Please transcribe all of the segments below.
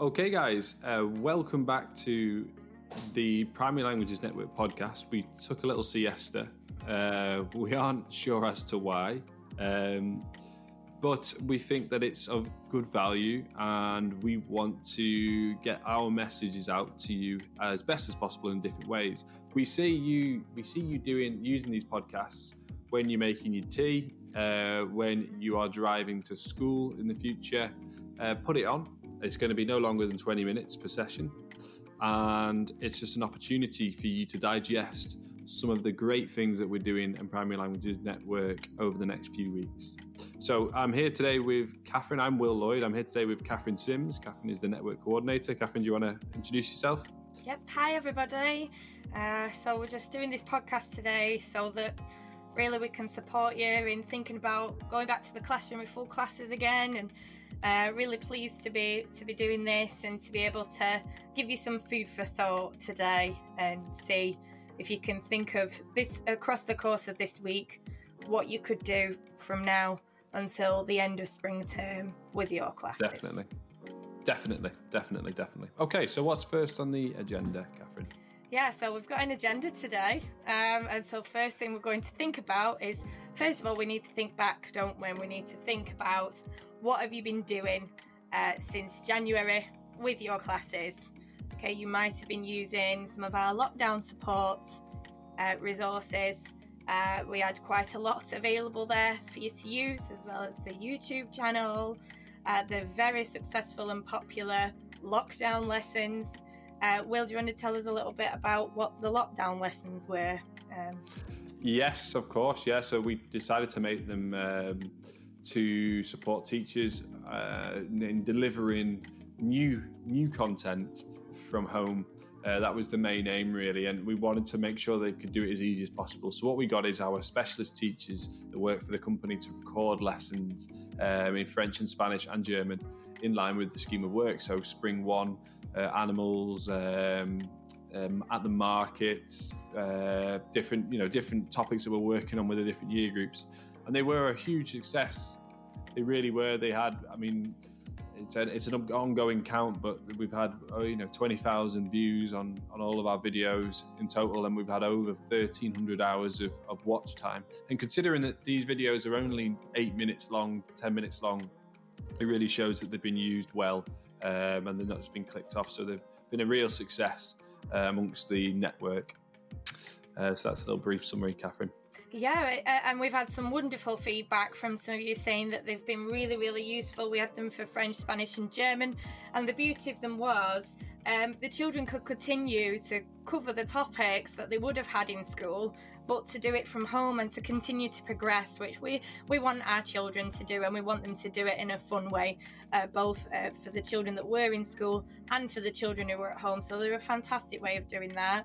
Okay, guys, welcome back to the Primary Languages Network podcast. We took a little siesta. We aren't sure as to why, but we think that it's of good value and we want to get our messages out to you as best as possible in different ways. We see you using these podcasts when you're making your tea, when you are driving to school in the future. Put it on. It's going to be no longer than 20 minutes per session. And it's just an opportunity for you to digest some of the great things that we're doing in Primary Languages Network over the next few weeks. So I'm here today with Catherine. I'm Will Lloyd. I'm here today with Catherine Sims. Catherine is the network coordinator. Catherine, do you want to introduce yourself? Yep. Hi, everybody. So we're just doing this podcast today so that really we can support you in thinking about going back to the classroom with full classes again, and really pleased to be doing this and to be able to give you some food for thought today and see if you can think of this across the course of this week, what you could do from now until the end of spring term with your classes. Definitely. Okay, so what's first on the agenda, Catherine? Yeah, so we've got an agenda today. And so first thing we're going to think about is, first of all, we need to think back, don't we? We need to think about what have you been doing since January with your classes. Okay, you might have been using some of our lockdown support resources. We had quite a lot available there for you to use, as well as the YouTube channel, the very successful and popular lockdown lessons. Will, do you want to tell us a little bit about what the lockdown lessons were? Yes, of course. Yeah, so we decided to make them to support teachers in delivering new content from home. That was the main aim, really, and we wanted to make sure they could do it as easy as possible. So what we got is our specialist teachers that work for the company to record lessons in French and Spanish and German in line with the scheme of work. So Spring 1, animals, at the markets, different topics that we're working on with the different year groups. And they were a huge success. They really were. They had, I mean, it's an ongoing count, but we've had 20,000 views on all of our videos in total, and we've had over 1,300 hours of watch time. And considering that these videos are only 8 minutes long, 10 minutes long, it really shows that they've been used well, and they've not just been clicked off. So they've been a real success amongst the network. So that's a little brief summary, Catherine. Yeah, and we've had some wonderful feedback from some of you saying that they've been really, really useful. We had them for French, Spanish and German, and the beauty of them was the children could continue to cover the topics that they would have had in school, but to do it from home and to continue to progress, which we want our children to do, and we want them to do it in a fun way, both for the children that were in school and for the children who were at home. So they're a fantastic way of doing that.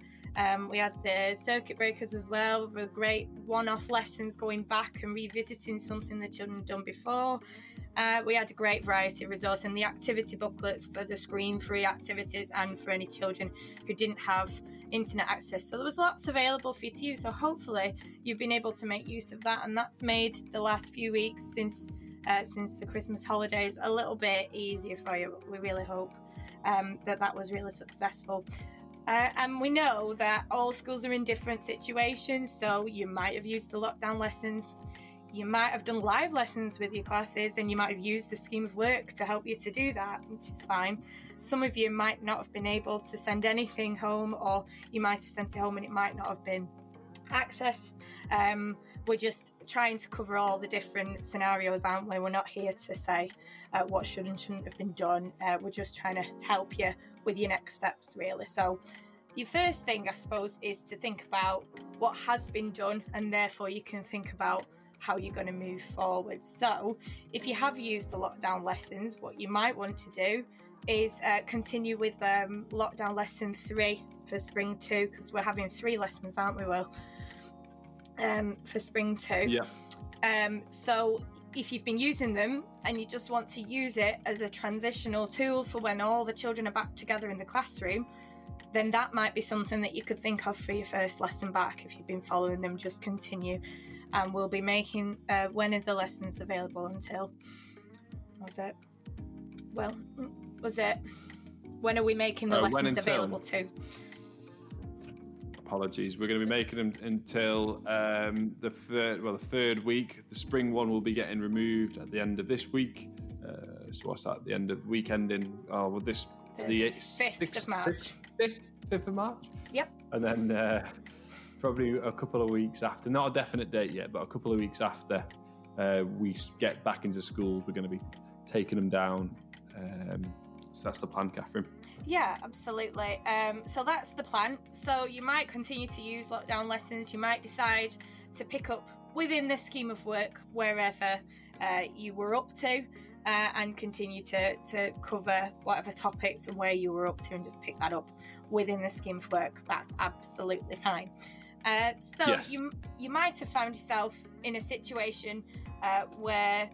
We had the circuit breakers as well, were great one-off lessons going back and revisiting something the children had done before. We had a great variety of resources and the activity booklets for the screen-free activities and for any children who didn't have internet access. So there was lots available for you to use. So hopefully you've been able to make use of that, and that's made the last few weeks since the Christmas holidays a little bit easier for you. We really hope that was really successful. And we know that all schools are in different situations, so you might have used the lockdown lessons, you might have done live lessons with your classes, and you might have used the scheme of work to help you to do that, which is fine. Some of you might not have been able to send anything home, or you might have sent it home and it might not have been accessed. We're just trying to cover all the different scenarios, aren't we? We're not here to say what should and shouldn't have been done. We're just trying to help you with your next steps, really. So the first thing, I suppose, is to think about what has been done, and therefore you can think about how you're going to move forward. So if you have used the lockdown lessons, what you might want to do is continue with lockdown lesson 3 for spring 2, because we're having 3 lessons, aren't we, Will? For spring 2. Yeah. So if you've been using them and you just want to use it as a transitional tool for when all the children are back together in the classroom, then that might be something that you could think of for your first lesson back. If you've been following them, just continue. And we'll be making one of the lessons available until... Was it? When are we making the lessons available to? Apologies. We're going to be making them until the third week. The spring one will be getting removed at the end of this week. So what's that? The end of week ending? Oh, well, this the 5th of March. 5th of March. Yep. And then probably a couple of weeks after. Not a definite date yet, but a couple of weeks after we get back into schools, we're going to be taking them down. So that's the plan, Catherine. Yeah, absolutely. So that's the plan. So you might continue to use lockdown lessons. You might decide to pick up within the scheme of work wherever you were up to and continue to cover whatever topics and where you were up to and just pick that up within the scheme of work. That's absolutely fine. So yes. You might have found yourself in a situation where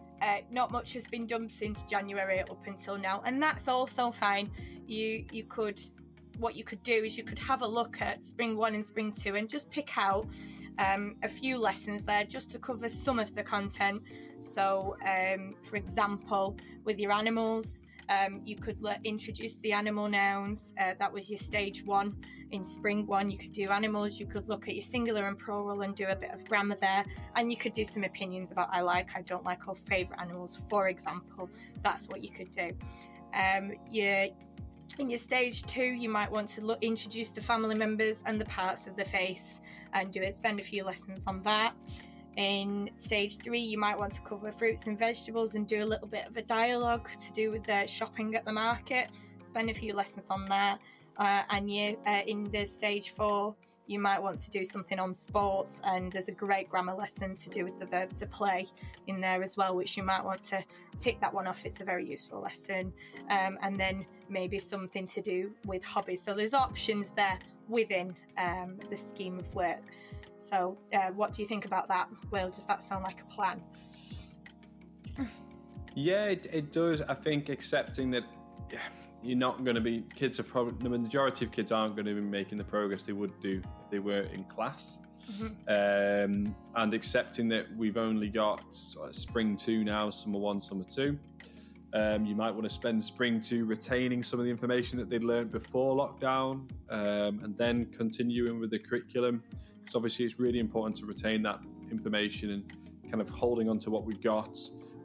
not much has been done since January up until now, and that's also fine. What you could do is have a look at Spring 1 and Spring 2 and just pick out a few lessons there just to cover some of the content. So, for example, with your animals, you could introduce the animal nouns. That was your stage 1 in Spring 1. You could do animals. You could look at your singular and plural and do a bit of grammar there. And you could do some opinions about I like, I don't like, or favourite animals, for example. That's what you could do. In your stage 2, you might want to introduce the family members and the parts of the face and spend a few lessons on that. In stage 3, you might want to cover fruits and vegetables and do a little bit of a dialogue to do with the shopping at the market. Spend a few lessons on that. And in the stage 4, you might want to do something on sports, and there's a great grammar lesson to do with the verb to play in there as well, which you might want to tick that one off. It's a very useful lesson. And then maybe something to do with hobbies. So there's options there within the scheme of work. So what do you think about that, Will? Does that sound like a plan? Yeah, it does. I think accepting that... Yeah. You're not going to be, the majority of kids aren't going to be making the progress they would do if they were in class. Mm-hmm. And accepting that we've only got Spring 2 now, Summer 1, Summer 2. You might want to spend Spring 2 retaining some of the information that they'd learned before lockdown and then continuing with the curriculum. Because obviously it's really important to retain that information, and kind of holding on to what we've got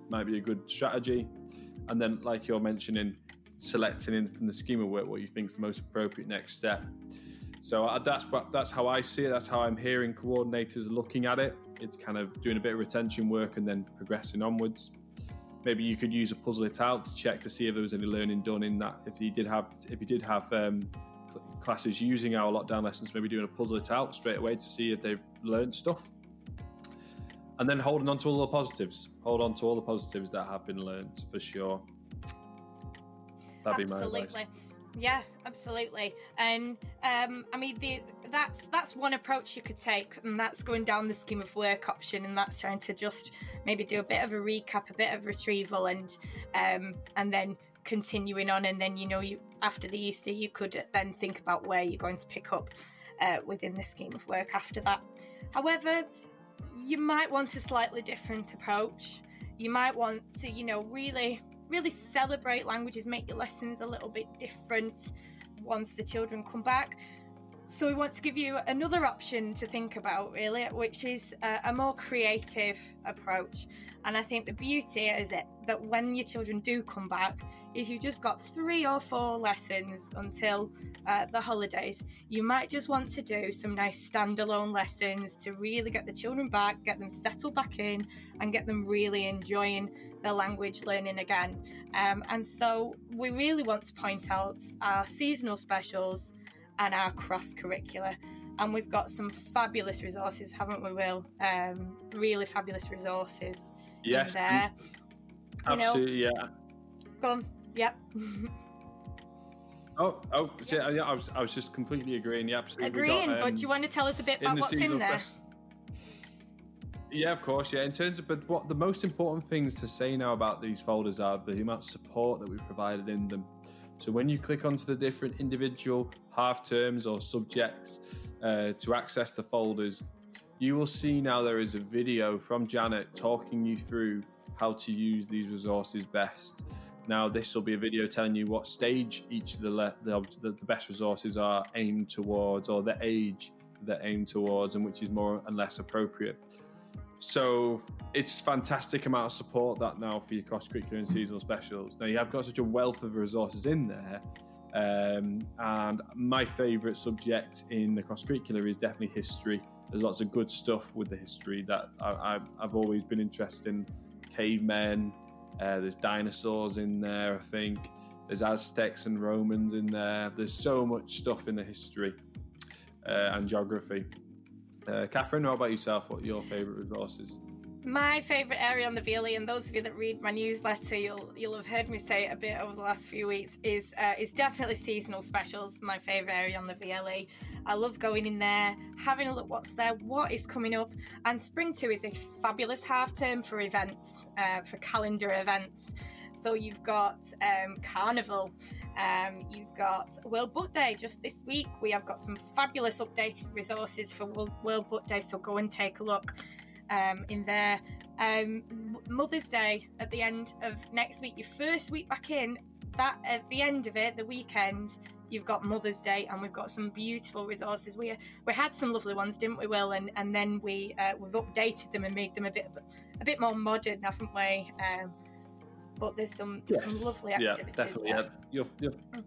might be a good strategy. And then, like you're mentioning, selecting in from the scheme of work what you think is the most appropriate next step. So that's how I see it. That's how I'm hearing coordinators looking at it. It's kind of doing a bit of retention work and then progressing onwards. Maybe you could use a Puzzle It Out to check to see if there was any learning done in that. If you did have classes using our lockdown lessons, maybe doing a Puzzle It Out straight away to see if they've learned stuff. And then holding on to all the positives. Hold on to all the positives that have been learned for sure. That'd be my advice. Yeah, absolutely. And that's one approach you could take, and that's going down the scheme of work option, and that's trying to just maybe do a bit of a recap, a bit of retrieval, and then continuing on. And then after the Easter, you could then think about where you're going to pick up within the scheme of work after that. However, you might want a slightly different approach. You might want to, really celebrate languages, make your lessons a little bit different once the children come back. So we want to give you another option to think about, really, which is a more creative approach. And I think the beauty is it that when your children do come back, if you've just got 3 or 4 lessons until the holidays, you might just want to do some nice standalone lessons to really get the children back, get them settled back in, and get them really enjoying their language learning again. And so we really want to point out our seasonal specials and our cross-curricular. And we've got some fabulous resources, haven't we, Will? Really fabulous resources in there. Absolutely, yeah. Go on, yep. Oh, yeah. I was just completely agreeing. Yeah, absolutely. Agreeing, but do you want to tell us a bit about what's in there? Yeah, of course, yeah. In terms of, but what the most important things to say now about these folders are the amount of support that we've provided in them. So when you click onto the different individual half-terms or subjects to access the folders, you will see now there is a video from Janet talking you through how to use these resources best. Now, this will be a video telling you what stage each of the best resources are aimed towards, or the age they're aimed towards, and which is more and less appropriate. So it's fantastic amount of support that now for your cross-curricular and seasonal specials. Now, you have got such a wealth of resources in there. And my favourite subject in the cross-curricular is definitely history. There's lots of good stuff with the history that I've always been interested in. Cavemen, there's dinosaurs in there, I think. There's Aztecs and Romans in there. There's so much stuff in the history and geography. Catherine, how about yourself? What are your favourite resources? My favourite area on the VLE, and those of you that read my newsletter, you'll have heard me say it a bit over the last few weeks, is definitely seasonal specials. My favourite area on the VLE. I love going in there, having a look what's there, what is coming up, and Spring 2 is a fabulous half term for events, for calendar events. So you've got Carnival, you've got World Book Day. Just this week we have got some fabulous updated resources for World Book Day, so go and take a look. In there. Mother's Day at the end of next week, your first week back in, that at the end of it, the weekend, you've got Mother's Day, and we've got some beautiful resources. We had some lovely ones, didn't we, Will? And then we've updated them and made them a bit more modern, haven't we? But there's some lovely activities. Yeah, definitely. Yeah.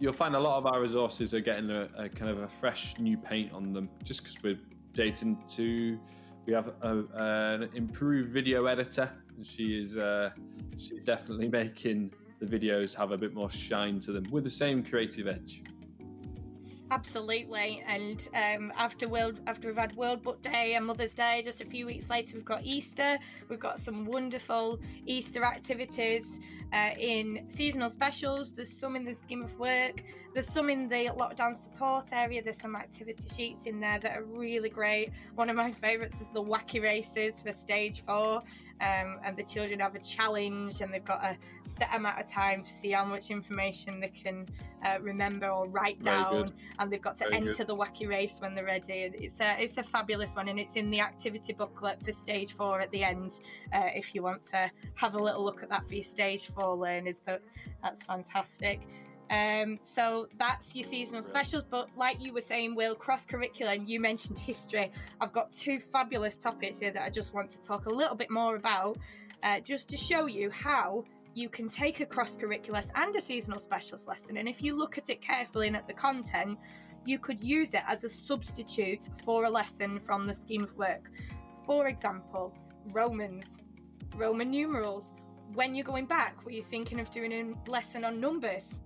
You'll find a lot of our resources are getting a kind of a fresh new paint on them, just because we're updating to. We have an improved video editor, and she's definitely making the videos have a bit more shine to them with the same creative edge. Absolutely, and after we've had World Book Day and Mother's Day, just a few weeks later, we've got Easter. We've got some wonderful Easter activities in seasonal specials. There's some in the scheme of work. There's some in the lockdown support area. There's some activity sheets in there that are really great. One of my favourites is the Wacky Races for Stage 4. And the children have a challenge, and they've got a set amount of time to see how much information they can remember or write down, and they've got to enter the wacky race when they're ready. And it's a fabulous one, and it's in the activity booklet for Stage 4 at the end. If you want to have a little look at that for your Stage 4 learners, that's fantastic. So that's your seasonal specials, but like you were saying, Will, cross-curricular, and you mentioned history, I've got two fabulous topics here that I just want to talk a little bit more about, just to show you how you can take a cross-curricular and a seasonal specials lesson, and if you look at it carefully and at the content, you could use it as a substitute for a lesson from the scheme of work. For example, Romans, Roman numerals. When you're going back, were you thinking of doing a lesson on numbers?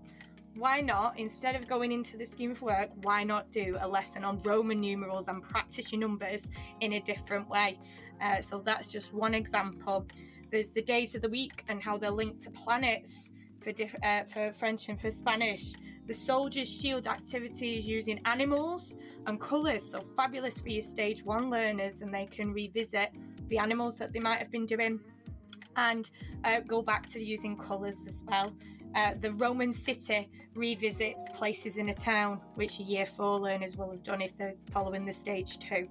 Why not, instead of going into the scheme of work, why not do a lesson on Roman numerals and practice your numbers in a different way? So that's just one example. There's the days of the week and how they're linked to planets for French and for Spanish. The Soldier's Shield activities using animals and colours, so fabulous for your Stage 1 learners, and they can revisit the animals that they might have been doing and go back to using colours as well. The Roman city revisits places in a town, which year 4 learners will have done if they're following the Stage 2.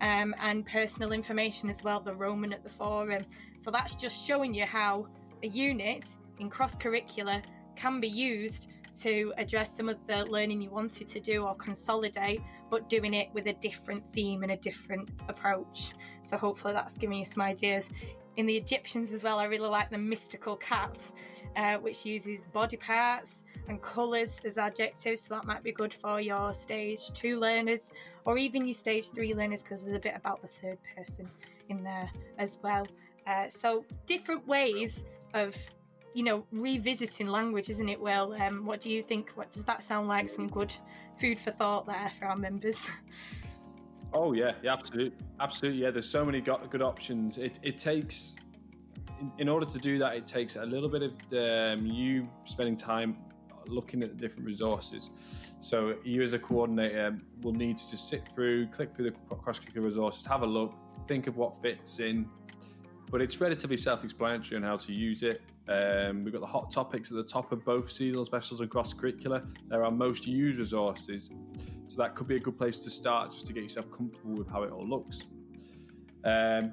And personal information as well, the Roman at the forum. So that's just showing you how a unit in cross-curricular can be used to address some of the learning you wanted to do or consolidate, but doing it with a different theme and a different approach. So hopefully that's giving you some ideas. In the Egyptians as well, I really like the mystical cat, which uses body parts and colours as adjectives, so that might be good for your Stage 2 learners or even your Stage 3 learners, because there's a bit about the third person in there as well. So different ways of, revisiting language, isn't it, Will? What do you think? What does that sound like? Some good food for thought there for our members. Oh yeah, absolutely. Yeah, there's so many good options. It takes, in order to do that, it takes a little bit of you spending time looking at the different resources. So you as a coordinator will need to just sit through, click through the cross-curricular resources, have a look, think of what fits in. But it's relatively self-explanatory on how to use it. We've got the hot topics at the top of both seasonal specials and cross-curricular. They're our most used resources. So that could be a good place to start, just to get yourself comfortable with how it all looks.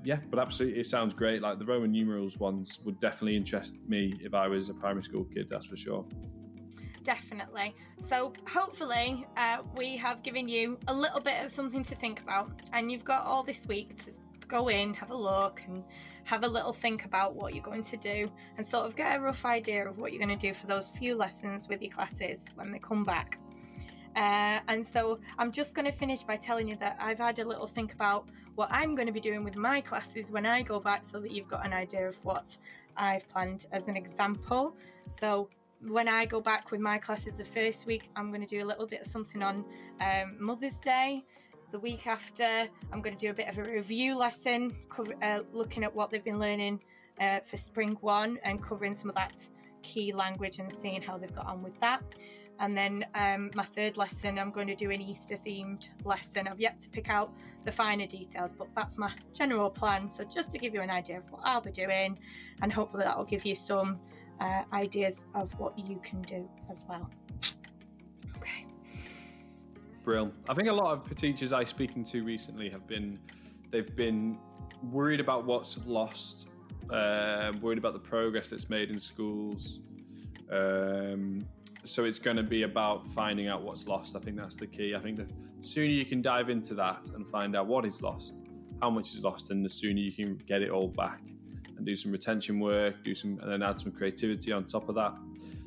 Yeah, but absolutely, it sounds great. Like the Roman numerals ones would definitely interest me if I was a primary school kid, that's for sure. Definitely. So hopefully we have given you a little bit of something to think about, and you've got all this week to go in, have a look and have a little think about what you're going to do and sort of get a rough idea of what you're going to do for those few lessons with your classes when they come back. And so I'm just going to finish by telling you that I've had a little think about what I'm going to be doing with my classes when I go back, so that you've got an idea of what I've planned as an example. So when I go back with my classes the first week, I'm going to do a little bit of something on Mother's Day. The week after, I'm going to do a bit of a review lesson, looking at what they've been learning for Spring 1 and covering some of that key language and seeing how they've got on with that. And then my third lesson, I'm going to do an Easter-themed lesson. I've yet to pick out the finer details, but that's my general plan. So just to give you an idea of what I'll be doing, and hopefully that will give you some ideas of what you can do as well. Okay. Brilliant. I think a lot of teachers I'm speaking to recently they've been worried about what's lost, worried about the progress that's made in schools. So it's going to be about finding out what's lost. I think that's the key. I think the sooner you can dive into that and find out what is lost, how much is lost, and the sooner you can get it all back and do some retention work, and then add some creativity on top of that.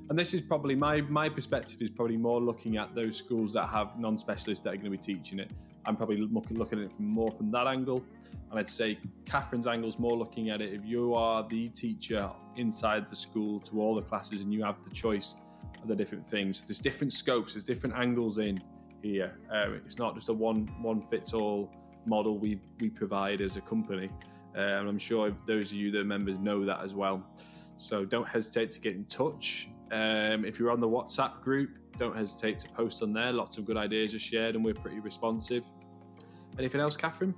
And this is probably my perspective is probably more looking at those schools that have non-specialists that are going to be teaching it. I'm probably looking at it from that angle. And I'd say Catherine's angle is more looking at it if you are the teacher inside the school to all the classes and you have the choice of the different things. There's different scopes, there's different angles in here. It's not just a one-fits-all model we provide as a company. And I'm sure if those of you that are members know that as well. So don't hesitate to get in touch. If you're on the WhatsApp group, don't hesitate to post on there. Lots of good ideas are shared and we're pretty responsive. Anything else, Catherine?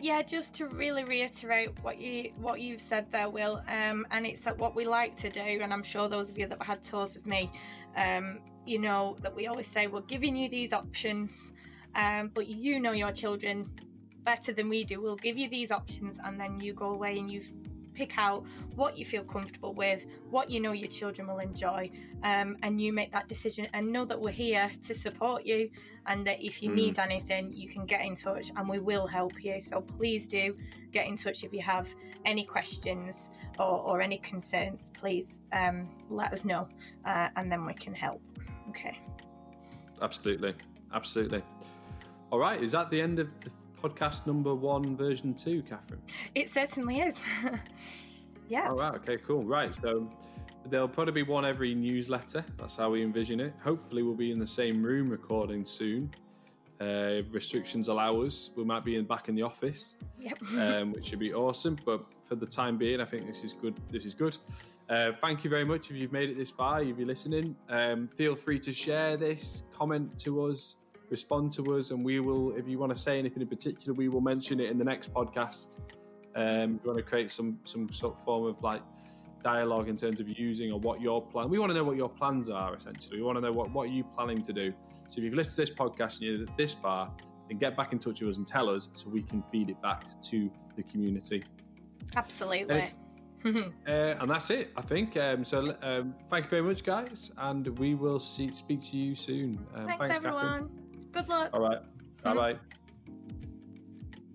Yeah, just to really reiterate what you've said there, Will, and it's that what we like to do, and I'm sure those of you that have had tours with me, you know that we always say we're giving you these options, but you know your children better than we do. We'll give you these options and then you go away and you've pick out what you feel comfortable with, what you know your children will enjoy, and you make that decision, and know that we're here to support you, and that if you need anything you can get in touch and we will help you. So please do get in touch if you have any questions or any concerns. Please let us know and then we can help. Okay. Absolutely. All right, is that the end of the podcast number 1, version 2, Catherine? It certainly is. Yeah. All right. Okay, cool. Right. So there'll probably be one every newsletter. That's how we envision it. Hopefully we'll be in the same room recording soon. Restrictions allow us. We might be back in the office, yep. Which should be awesome. But for the time being, I think this is good. Thank you very much if you've made it this far, if you're listening. Feel free to share this, comment to us, respond to us, and we will, if you want to say anything in particular, we will mention it in the next podcast. If you want to create some sort of form of like dialogue in terms of using or what your plan, we want to know what your plans are essentially. We want to know what you're planning to do. So if you've listened to this podcast and you're this far, then get back in touch with us and tell us so we can feed it back to the community. Absolutely. And that's it, I think. Thank you very much, guys, and we will speak to you soon. Thanks everyone. Catherine. Good luck. All right. Bye-bye.